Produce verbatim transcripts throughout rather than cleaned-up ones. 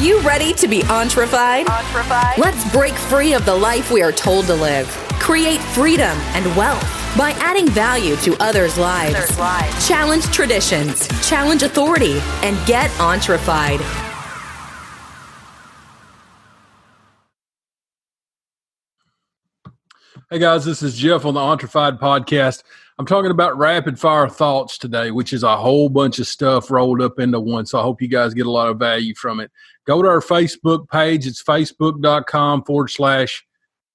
you ready to be entrefied? Entrefied? Let's break free of the life we are told to live. Create freedom and wealth by adding value to others' lives. Others' lives. Challenge traditions, challenge authority, and get entrefied. Hey guys, this is Jeff on the Entrefied podcast. I'm talking about rapid fire thoughts today, which is a whole bunch of stuff rolled up into one. So I hope you guys get a lot of value from it. Go to our Facebook page. It's facebook.com forward slash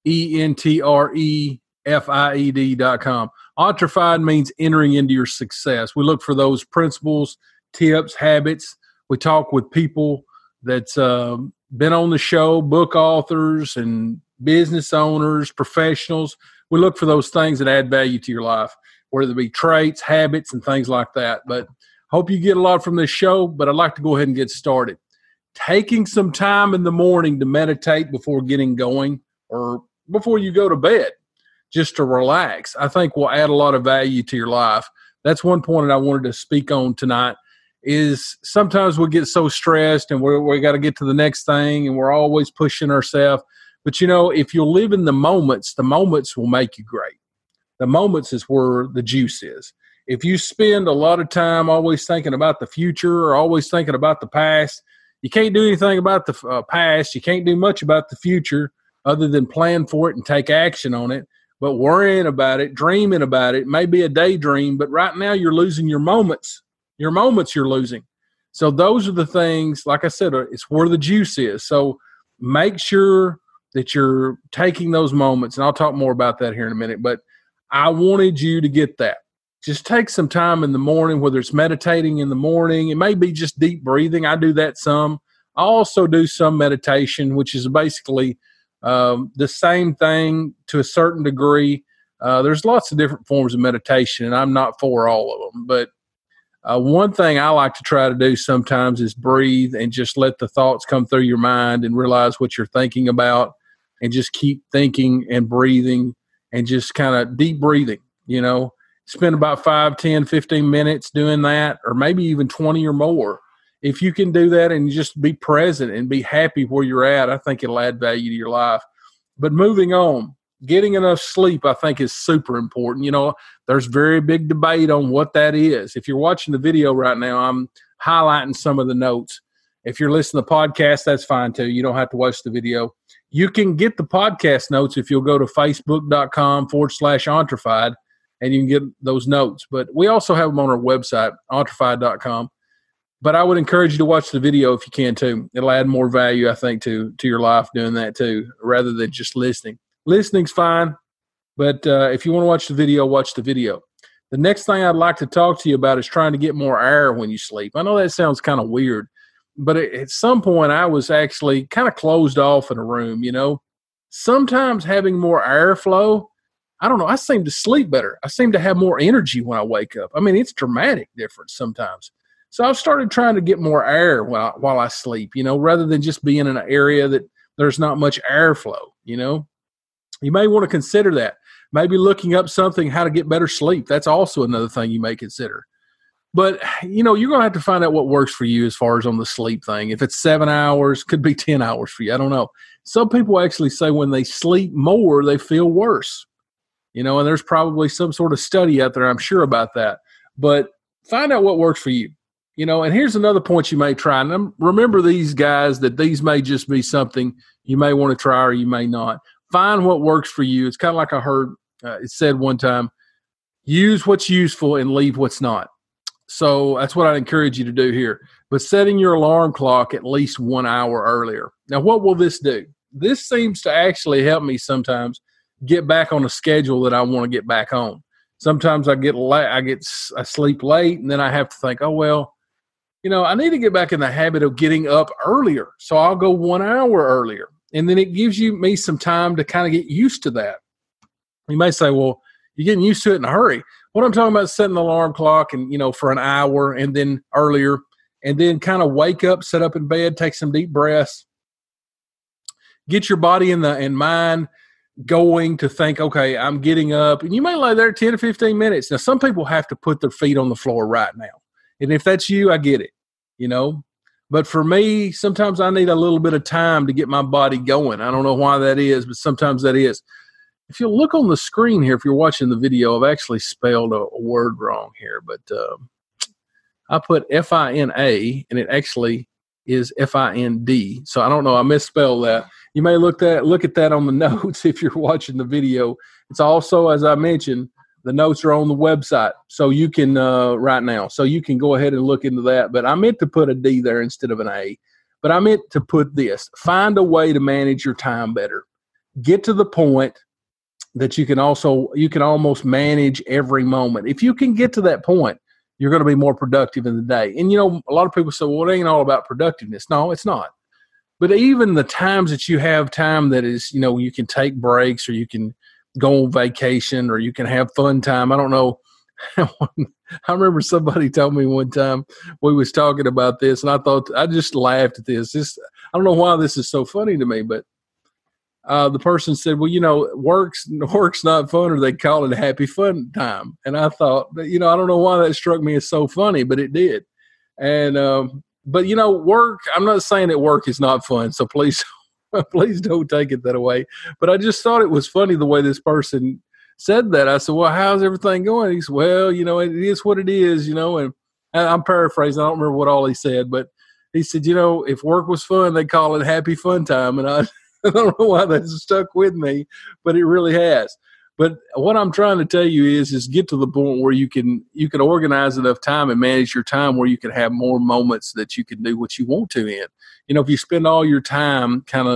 E N T R E F I E D dot com. Entrefied means entering into your success. We look for those principles, tips, habits. We talk with people that's uh, been on the show, book authors and business owners, professionals. We look for those things that add value to your life, whether it be traits, habits, and things like that. But hope you get a lot from this show, but I'd like to go ahead and get started. Taking some time in the morning to meditate before getting going or before you go to bed, just to relax, I think will add a lot of value to your life. That's one point that I wanted to speak on tonight is sometimes we get so stressed and we're, we got to get to the next thing and we're always pushing ourselves. But, you know, if you live in the moments, the moments will make you great. The moments is where the juice is. If you spend a lot of time always thinking about the future or always thinking about the past, you can't do anything about the uh, past. You can't do much about the future other than plan for it and take action on it. But worrying about it, dreaming about it, may be a daydream. But right now you're losing your moments. Your moments you're losing. So those are the things, like I said, it's where the juice is. So make sure that you're taking those moments. And I'll talk more about that here in a minute, but I wanted you to get that. Just take some time in the morning, whether it's meditating in the morning, it may be just deep breathing. I do that some. I also do some meditation, which is basically um, the same thing to a certain degree. Uh, there's lots of different forms of meditation and I'm not for all of them, but uh, one thing I like to try to do sometimes is breathe and just let the thoughts come through your mind and realize what you're thinking about. And just keep thinking and breathing and just kind of deep breathing, you know, spend about five, ten, fifteen minutes doing that, or maybe even twenty or more. If you can do that and just be present and be happy where you're at, I think it'll add value to your life. But moving on, getting enough sleep, I think is super important. You know, there's very big debate on what that is. If you're watching the video right now, I'm highlighting some of the notes. If you're listening to the podcast, that's fine too. You don't have to watch the video. You can get the podcast notes if you'll go to facebook.com forward slash Entrefied and you can get those notes. But we also have them on our website, entrefied dot com. But I would encourage you to watch the video if you can too. It'll add more value, I think, to, to your life doing that too, rather than just listening. Listening's fine, but uh, if you want to watch the video, watch the video. The next thing I'd like to talk to you about is trying to get more air when you sleep. I know that sounds kind of weird. But at some point, I was actually kind of closed off in a room, you know. Sometimes having more airflow, I don't know, I seem to sleep better. I seem to have more energy when I wake up. I mean, it's dramatic difference sometimes. So I've started trying to get more air while, while I sleep, you know, rather than just being in an area that there's not much airflow, you know. You may want to consider that. Maybe looking up something, how to get better sleep. That's also another thing you may consider. But, you know, you're going to have to find out what works for you as far as on the sleep thing. If it's seven hours, could be ten hours for you. I don't know. Some people actually say when they sleep more, they feel worse. You know, and there's probably some sort of study out there, I'm sure, about that. But find out what works for you. You know, and here's another point you may try. And remember these guys that these may just be something you may want to try or you may not. Find what works for you. It's kind of like I heard uh, it said one time, use what's useful and leave what's not. So that's what I'd encourage you to do here. But setting your alarm clock at least one hour earlier. Now, what will this do? This seems to actually help me sometimes get back on a schedule that I want to get back on. Sometimes I get late, I get I sleep late, and then I have to think, oh, well, you know, I need to get back in the habit of getting up earlier. So I'll go one hour earlier. And then it gives you me some time to kind of get used to that. You may say, well, you're getting used to it in a hurry. What I'm talking about is setting the alarm clock and, you know, for an hour and then earlier and then kind of wake up, sit up in bed, take some deep breaths, get your body and the and mind going to think, okay, I'm getting up. And you may lay there ten to fifteen minutes. Now, some people have to put their feet on the floor right now. And if that's you, I get it, you know, But for me, sometimes I need a little bit of time to get my body going. I don't know why that is, but sometimes that is. If you look on the screen here, if you're watching the video, I've actually spelled a, a word wrong here, but um, I put F I N A, and it actually is F I N D. So I don't know. I misspelled that. You may look that look at that on the notes if you're watching the video. It's also, as I mentioned, the notes are on the website, so you can uh, right now. So you can go ahead and look into that. But I meant to put a D there instead of an A. But I meant to put this. Find a way to manage your time better. Get to the point that you can also you can almost manage every moment. If you can get to that point, you're going to be more productive in the day. And, you know, a lot of people say, well, it ain't all about productiveness. No, it's not. But even the times that you have time that is, you know, you can take breaks or you can go on vacation or you can have fun time. I don't know. I remember somebody told me one time we was talking about this, and I thought I just laughed at this. This I don't know why this is so funny to me, but uh, the person said, well, you know, work's work's not fun, or they call it happy fun time. And I thought, you know, I don't know why that struck me as so funny, but it did. And, um, but you know, work, I'm not saying that work is not fun. So please Please don't take it that way. But I just thought it was funny the way this person said that. I said, well, how's everything going? He said, well, you know, it is what it is, you know, and I'm paraphrasing. I don't remember what all he said, but he said, you know, if work was fun, they call it happy fun time. And I, I don't know why that's stuck with me, but it really has. But what I'm trying to tell you is, is get to the point where you can, you can organize enough time and manage your time where you can have more moments that you can do what you want to in. You know, if you spend all your time kind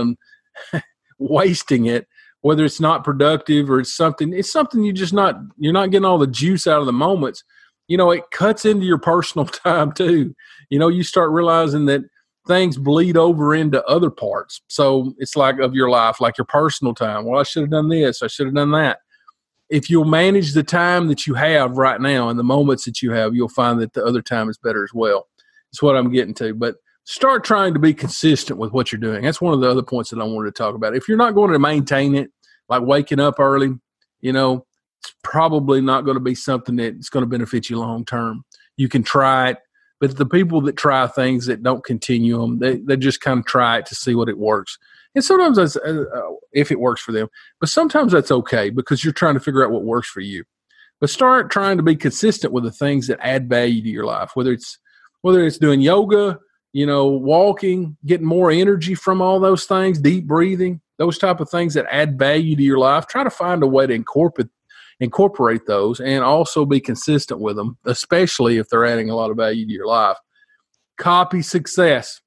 of wasting it, whether it's not productive or it's something, it's something you just not, you're not getting all the juice out of the moments. You know, it cuts into your personal time too. You know, you start realizing that things bleed over into other parts. So it's like of your life, like your personal time. Well, I should have done this. I should have done that. If you'll manage the time that you have right now and the moments that you have, you'll find that the other time is better as well. That's what I'm getting to. But start trying to be consistent with what you're doing. That's one of the other points that I wanted to talk about. If you're not going to maintain it, like waking up early, you know, it's probably not going to be something that's going to benefit you long term. You can try it, but the people that try things that don't continue them, they, they just kind of try it to see what it works. And sometimes that's, uh, if it works for them, but sometimes that's okay because you're trying to figure out what works for you. But start trying to be consistent with the things that add value to your life, whether it's, whether it's doing yoga, you know, walking, getting more energy from all those things, deep breathing, those type of things that add value to your life. Try to find a way to incorporate, incorporate those and also be consistent with them, especially if they're adding a lot of value to your life. Copy success.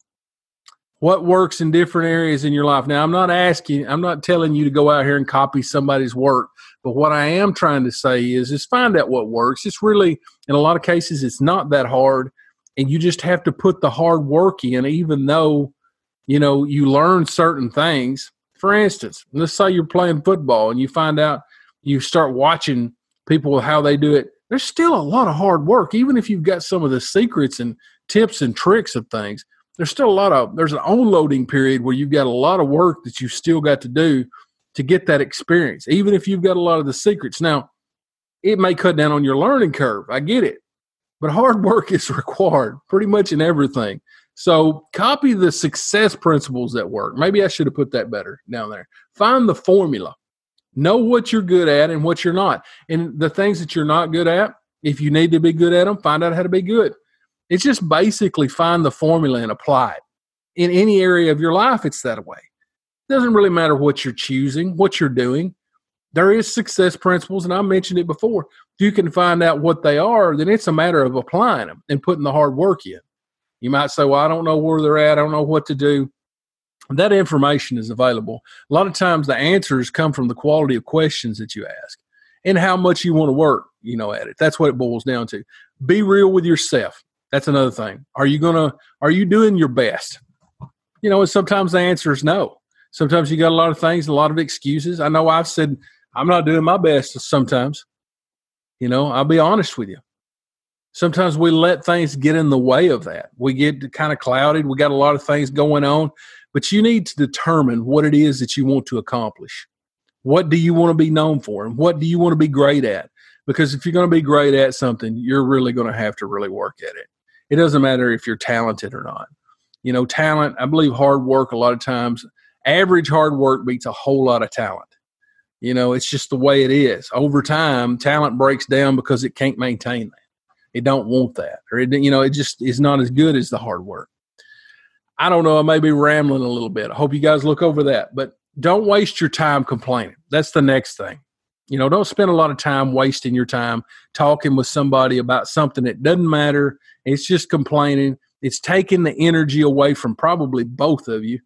What works in different areas in your life? Now, I'm not asking, I'm not telling you to go out here and copy somebody's work, but what I am trying to say is, is find out what works. It's really, in a lot of cases, it's not that hard, and you just have to put the hard work in, even though, you know, you learn certain things. For instance, let's say you're playing football and you find out, you start watching people, how they do it. There's still a lot of hard work, even if you've got some of the secrets and tips and tricks of things. There's still a lot of, there's an onloading period where you've got a lot of work that you've still got to do to get that experience, even if you've got a lot of the secrets. Now, it may cut down on your learning curve. I get it. But hard work is required pretty much in everything. So copy the success principles that work. Maybe I should have put that better down there. Find the formula. Know what you're good at and what you're not. And the things that you're not good at, if you need to be good at them, find out how to be good. It's just basically find the formula and apply it. In any area of your life, it's that way. It doesn't really matter what you're choosing, what you're doing. There is success principles, and I mentioned it before. If you can find out what they are, then it's a matter of applying them and putting the hard work in. You might say, well, I don't know where they're at. I don't know what to do. That information is available. A lot of times the answers come from the quality of questions that you ask and how much you want to work, you know, at it. That's what it boils down to. Be real with yourself. That's another thing. Are you going to, are you doing your best? You know, and sometimes the answer is no. Sometimes you got a lot of things, a lot of excuses. I know I've said, I'm not doing my best sometimes. You know, I'll be honest with you. Sometimes we let things get in the way of that. We get kind of clouded. We got a lot of things going on, but you need to determine what it is that you want to accomplish. What do you want to be known for? And what do you want to be great at? Because if you're going to be great at something, you're really going to have to really work at it. It doesn't matter if you're talented or not. you know, talent. I believe hard work a lot of times. Average hard work beats a whole lot of talent. You know, it's just the way it is. Over time, talent breaks down because it can't maintain that. It don't want that. Or, it, you know, it just is not as good as the hard work. I don't know. I may be rambling a little bit. I hope you guys look over that. But don't waste your time complaining. That's the next thing. You know, don't spend a lot of time wasting your time talking with somebody about something that doesn't matter. It's just complaining. It's taking the energy away from probably both of you.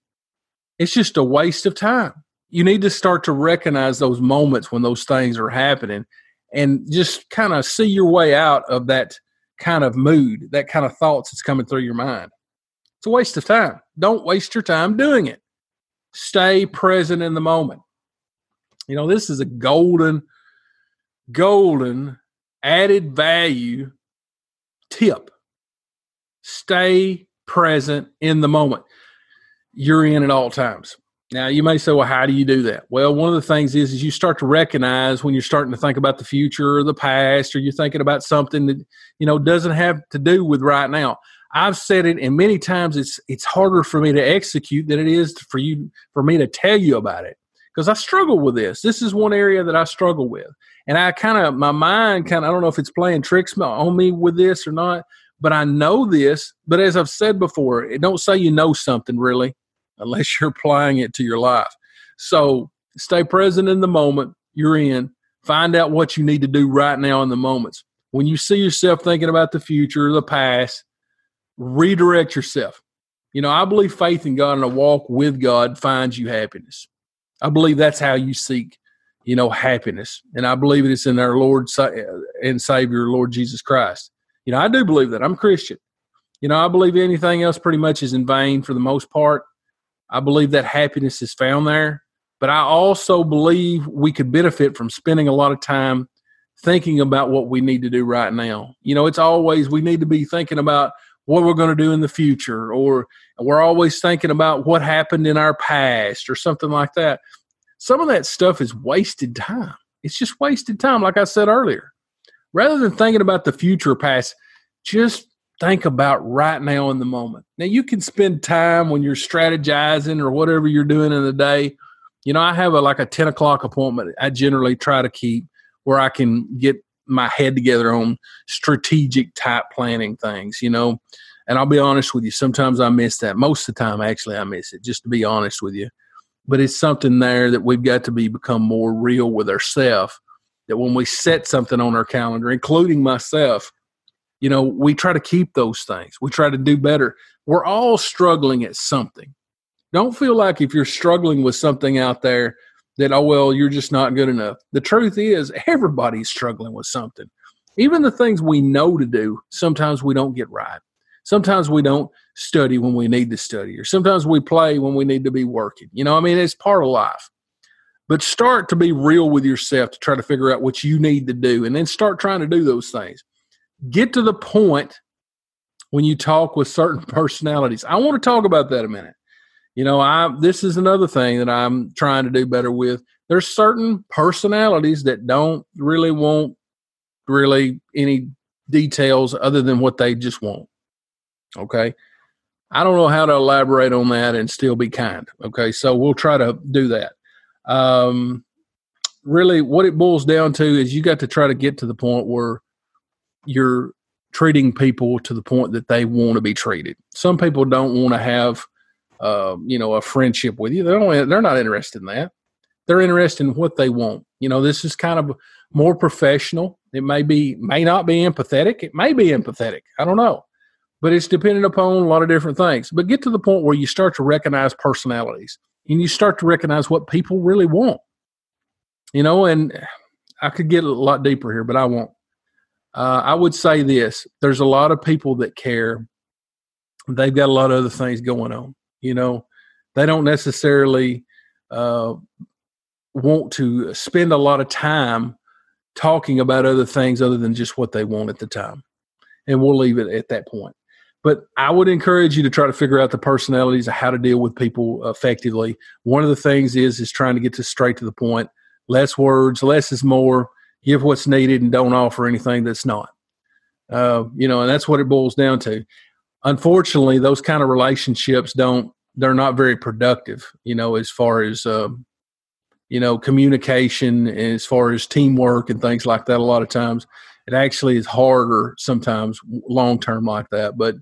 It's just a waste of time. You need to start to recognize those moments when those things are happening and just kind of see your way out of that kind of mood, that kind of thoughts that's coming through your mind. It's a waste of time. Don't waste your time doing it. Stay present in the moment. You know, this is a golden, golden added value tip. Stay present in the moment. You're in at all times. Now, you may say, well, how do you do that? Well, one of the things is, is you start to recognize when you're starting to think about the future or the past, or you're thinking about something that, you know, doesn't have to do with right now. I've said it, and many times it's it's harder for me to execute than it is for you for me to tell you about it, because I struggle with this. This is one area that I struggle with. And I kind of, my mind kind of, I don't know if it's playing tricks on me with this or not, but I know this. But as I've said before, it don't say you know something really, unless you're applying it to your life. So stay present in the moment you're in. Find out what you need to do right now in the moments. When you see yourself thinking about the future or the past, redirect yourself. You know, I believe faith in God and a walk with God finds you happiness. I believe that's how you seek, you know, happiness. And I believe it's in our Lord and Savior, Lord Jesus Christ. You know, I do believe that. I'm Christian. You know, I believe anything else pretty much is in vain for the most part. I believe that happiness is found there, but I also believe we could benefit from spending a lot of time thinking about what we need to do right now. You know, it's always, we need to be thinking about what we're going to do in the future, or we're always thinking about what happened in our past or something like that. Some of that stuff is wasted time. It's just wasted time. Like I said earlier, rather than thinking about the future or past, just think about right now in the moment. Now, you can spend time when you're strategizing or whatever you're doing in the day. You know, I have a, like a ten o'clock appointment I generally try to keep where I can get my head together on strategic type planning things, you know. And I'll be honest with you, sometimes I miss that. Most of the time, actually, I miss it, just to be honest with you. But it's something there that we've got to be become more real with ourselves, that when we set something on our calendar, including myself, you know, we try to keep those things. We try to do better. We're all struggling at something. Don't feel like if you're struggling with something out there that, oh, well, you're just not good enough. The truth is everybody's struggling with something. Even the things we know to do, sometimes we don't get right. Sometimes we don't study when we need to study, or sometimes we play when we need to be working. You know, I mean, it's part of life. But start to be real with yourself to try to figure out what you need to do, and then start trying to do those things. Get to the point when you talk with certain personalities. I want to talk about that a minute. You know, I this is another thing that I'm trying to do better with. There's certain personalities that don't really want really any details other than what they just want. Okay. I don't know how to elaborate on that and still be kind. Okay. So we'll try to do that. Um, really what it boils down to is you got to try to get to the point where you're treating people to the point that they want to be treated. Some people don't want to have, uh, you know, a friendship with you. They're only, they're not interested in that. They're interested in what they want. You know, this is kind of more professional. It may be, may not be empathetic. It may be empathetic. I don't know, but it's dependent upon a lot of different things. But get to the point where you start to recognize personalities and you start to recognize what people really want, you know, and I could get a lot deeper here, but I won't. Uh, I would say this, there's a lot of people that care. They've got a lot of other things going on. You know, they don't necessarily uh, want to spend a lot of time talking about other things other than just what they want at the time. And we'll leave it at that point. But I would encourage you to try to figure out the personalities of how to deal with people effectively. One of the things is, is trying to get to straight to the point. Less words, less is more. Give what's needed and don't offer anything that's not, uh, you know, and that's what it boils down to. unfortunately, those kind of relationships don't, they're not very productive, you know, as far as, uh, you know, communication, as far as teamwork and things like that. A lot of times it actually is harder sometimes long-term like that, but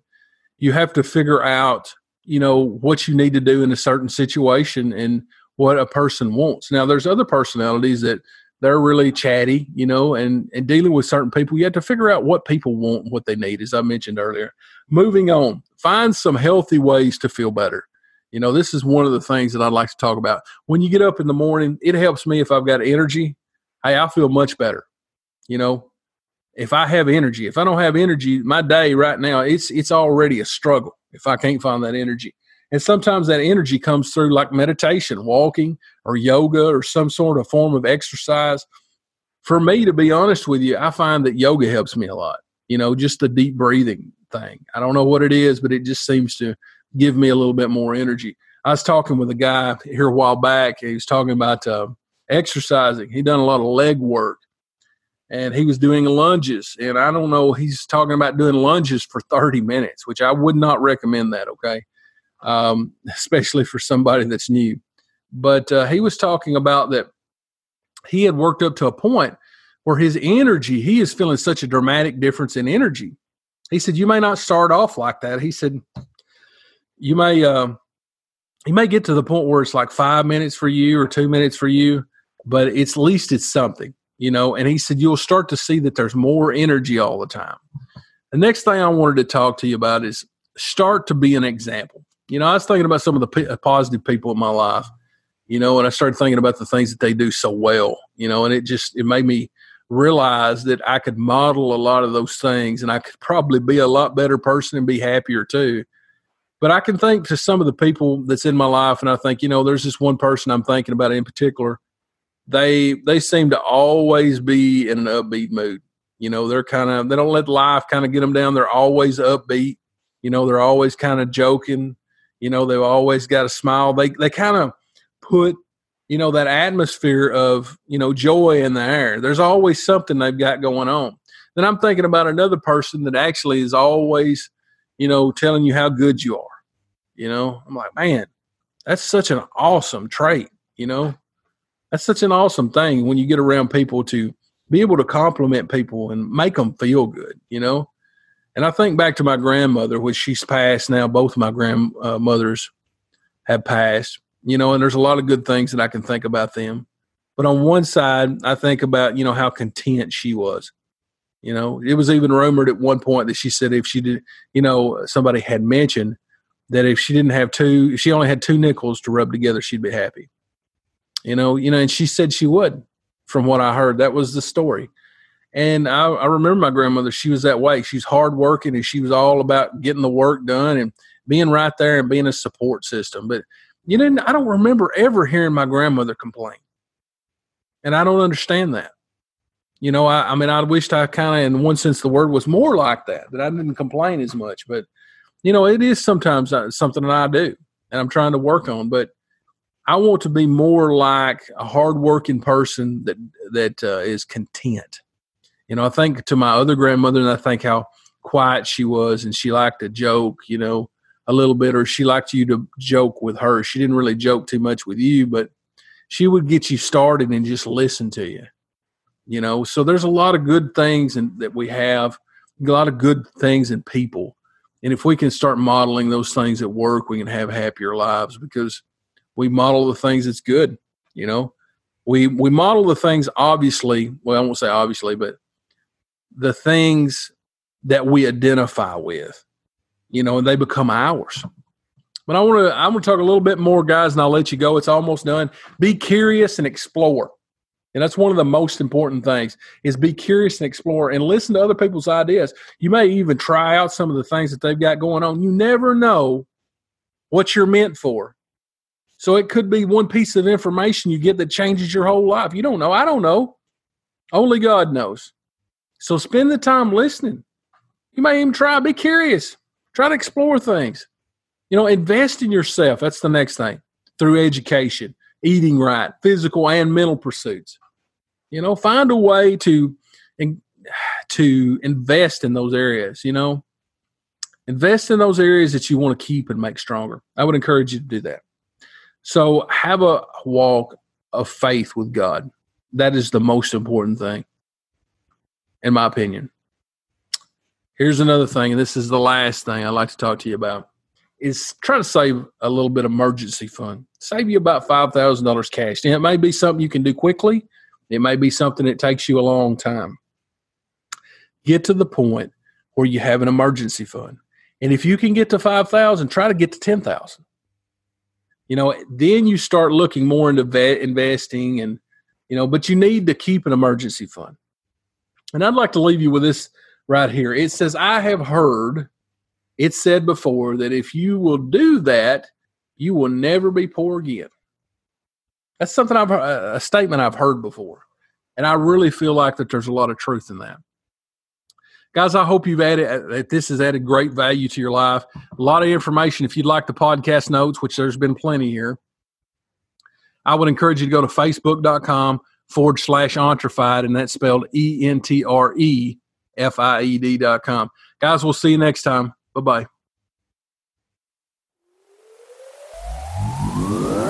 you have to figure out, you know, what you need to do in a certain situation and what a person wants. Now, there's other personalities that they're really chatty, you know, and, and dealing with certain people, you have to figure out what people want and what they need, as I mentioned earlier. Moving on, find some healthy ways to feel better. You know, this is one of the things that I'd like to talk about. When you get up in the morning, it helps me if I've got energy. Hey, I feel much better. You know, if I have energy, if I don't have energy, my day right now, it's it's already a struggle if I can't find that energy. And sometimes that energy comes through like meditation, walking, or yoga, or some sort of form of exercise. For me, to be honest with you, I find that yoga helps me a lot. You know, just the deep breathing thing. I don't know what it is, but it just seems to give me a little bit more energy. I was talking with a guy here a while back. He was talking about uh, exercising. He done a lot of leg work, and he was doing lunges. And I don't know, he's talking about doing lunges for thirty minutes, which I would not recommend that, okay? Um, especially for somebody that's new. But uh, he was talking about that he had worked up to a point where his energy, he is feeling such a dramatic difference in energy. He said, you may not start off like that. He said, you may, uh, you may get to the point where it's like five minutes for you or two minutes for you, but it's, at least it's something, you know? And he said, you'll start to see that there's more energy all the time. The next thing I wanted to talk to you about is start to be an example. You know, I was thinking about some of the p- positive people in my life, you know, and I started thinking about the things that they do so well, you know, and it just, it made me realize that I could model a lot of those things, and I could probably be a lot better person and be happier too. But I can think to some of the people that's in my life, and I think, you know, there's this one person I'm thinking about in particular. They, they seem to always be in an upbeat mood. You know, they're kind of, they don't let life kind of get them down. They're always upbeat. You know, they're always kind of joking. You know, they've always got a smile. They they kind of put, you know, that atmosphere of, you know, joy in the air. There's always something they've got going on. Then I'm thinking about another person that actually is always, you know, telling you how good you are. You know, I'm like, man, that's such an awesome trait, you know. That's such an awesome thing when you get around people to be able to compliment people and make them feel good, you know. And I think back to my grandmother, which she's passed now. Both my grandmothers have passed, you know, and there's a lot of good things that I can think about them. But on one side, I think about, you know, how content she was. You know, it was even rumored at one point that she said if she did, you know, somebody had mentioned that if she didn't have two, if she only had two nickels to rub together, she'd be happy. You know, you know, and she said she would, from what I heard. That was the story. And I, I remember my grandmother, she was that way. She's hardworking, and she was all about getting the work done and being right there and being a support system. But, you know, I don't remember ever hearing my grandmother complain. And I don't understand that. You know, I, I mean, I wished I kind of, in one sense, the word was more like that, that I didn't complain as much. But, you know, it is sometimes something that I do and I'm trying to work on. But I want to be more like a hardworking person that, that uh, is content. You know, I think to my other grandmother, and I think how quiet she was, and she liked to joke, you know, a little bit, or she liked you to joke with her. She didn't really joke too much with you, but she would get you started and just listen to you, you know. So there's a lot of good things in, that we have, a lot of good things in people. And if we can start modeling those things at work, we can have happier lives because we model the things that's good, you know. We, we model the things, obviously, well, I won't say obviously, but the things that we identify with, you know, and they become ours. But I want to, I'm going to talk a little bit more, guys, and I'll let you go. It's almost done. Be curious and explore. And that's one of the most important things, is be curious and explore and listen to other people's ideas. You may even try out some of the things that they've got going on. You never know what you're meant for. So it could be one piece of information you get that changes your whole life. You don't know. I don't know. Only God knows. So spend the time listening. You may even try, be curious, try to explore things, you know, invest in yourself. That's the next thing, through education, eating right, physical and mental pursuits, you know, find a way to, to invest in those areas, you know, Invest in those areas that you want to keep and make stronger. I would encourage you to do that. So have a walk of faith with God. That is the most important thing, in my opinion. Here's another thing, and this is the last thing I'd like to talk to you about, is try to save a little bit of emergency fund. Save you about five thousand dollars cash. And it may be something you can do quickly. It may be something that takes you a long time. Get to the point where you have an emergency fund. And if you can get to five thousand, try to get to ten thousand. You know, then you start looking more into vet investing and, you know, but you need to keep an emergency fund. And I'd like to leave you with this right here. It says, I have heard it said before that if you will do that, you will never be poor again. That's something I've, a statement I've heard before. And I really feel like that there's a lot of truth in that. Guys, I hope you've added, that this has added great value to your life. A lot of information. If you'd like the podcast notes, which there's been plenty here, I would encourage you to go to facebook.com forward slash Entrefied, and that's spelled E N T R E F I E D dot com. Guys, we'll see you next time. Bye-bye.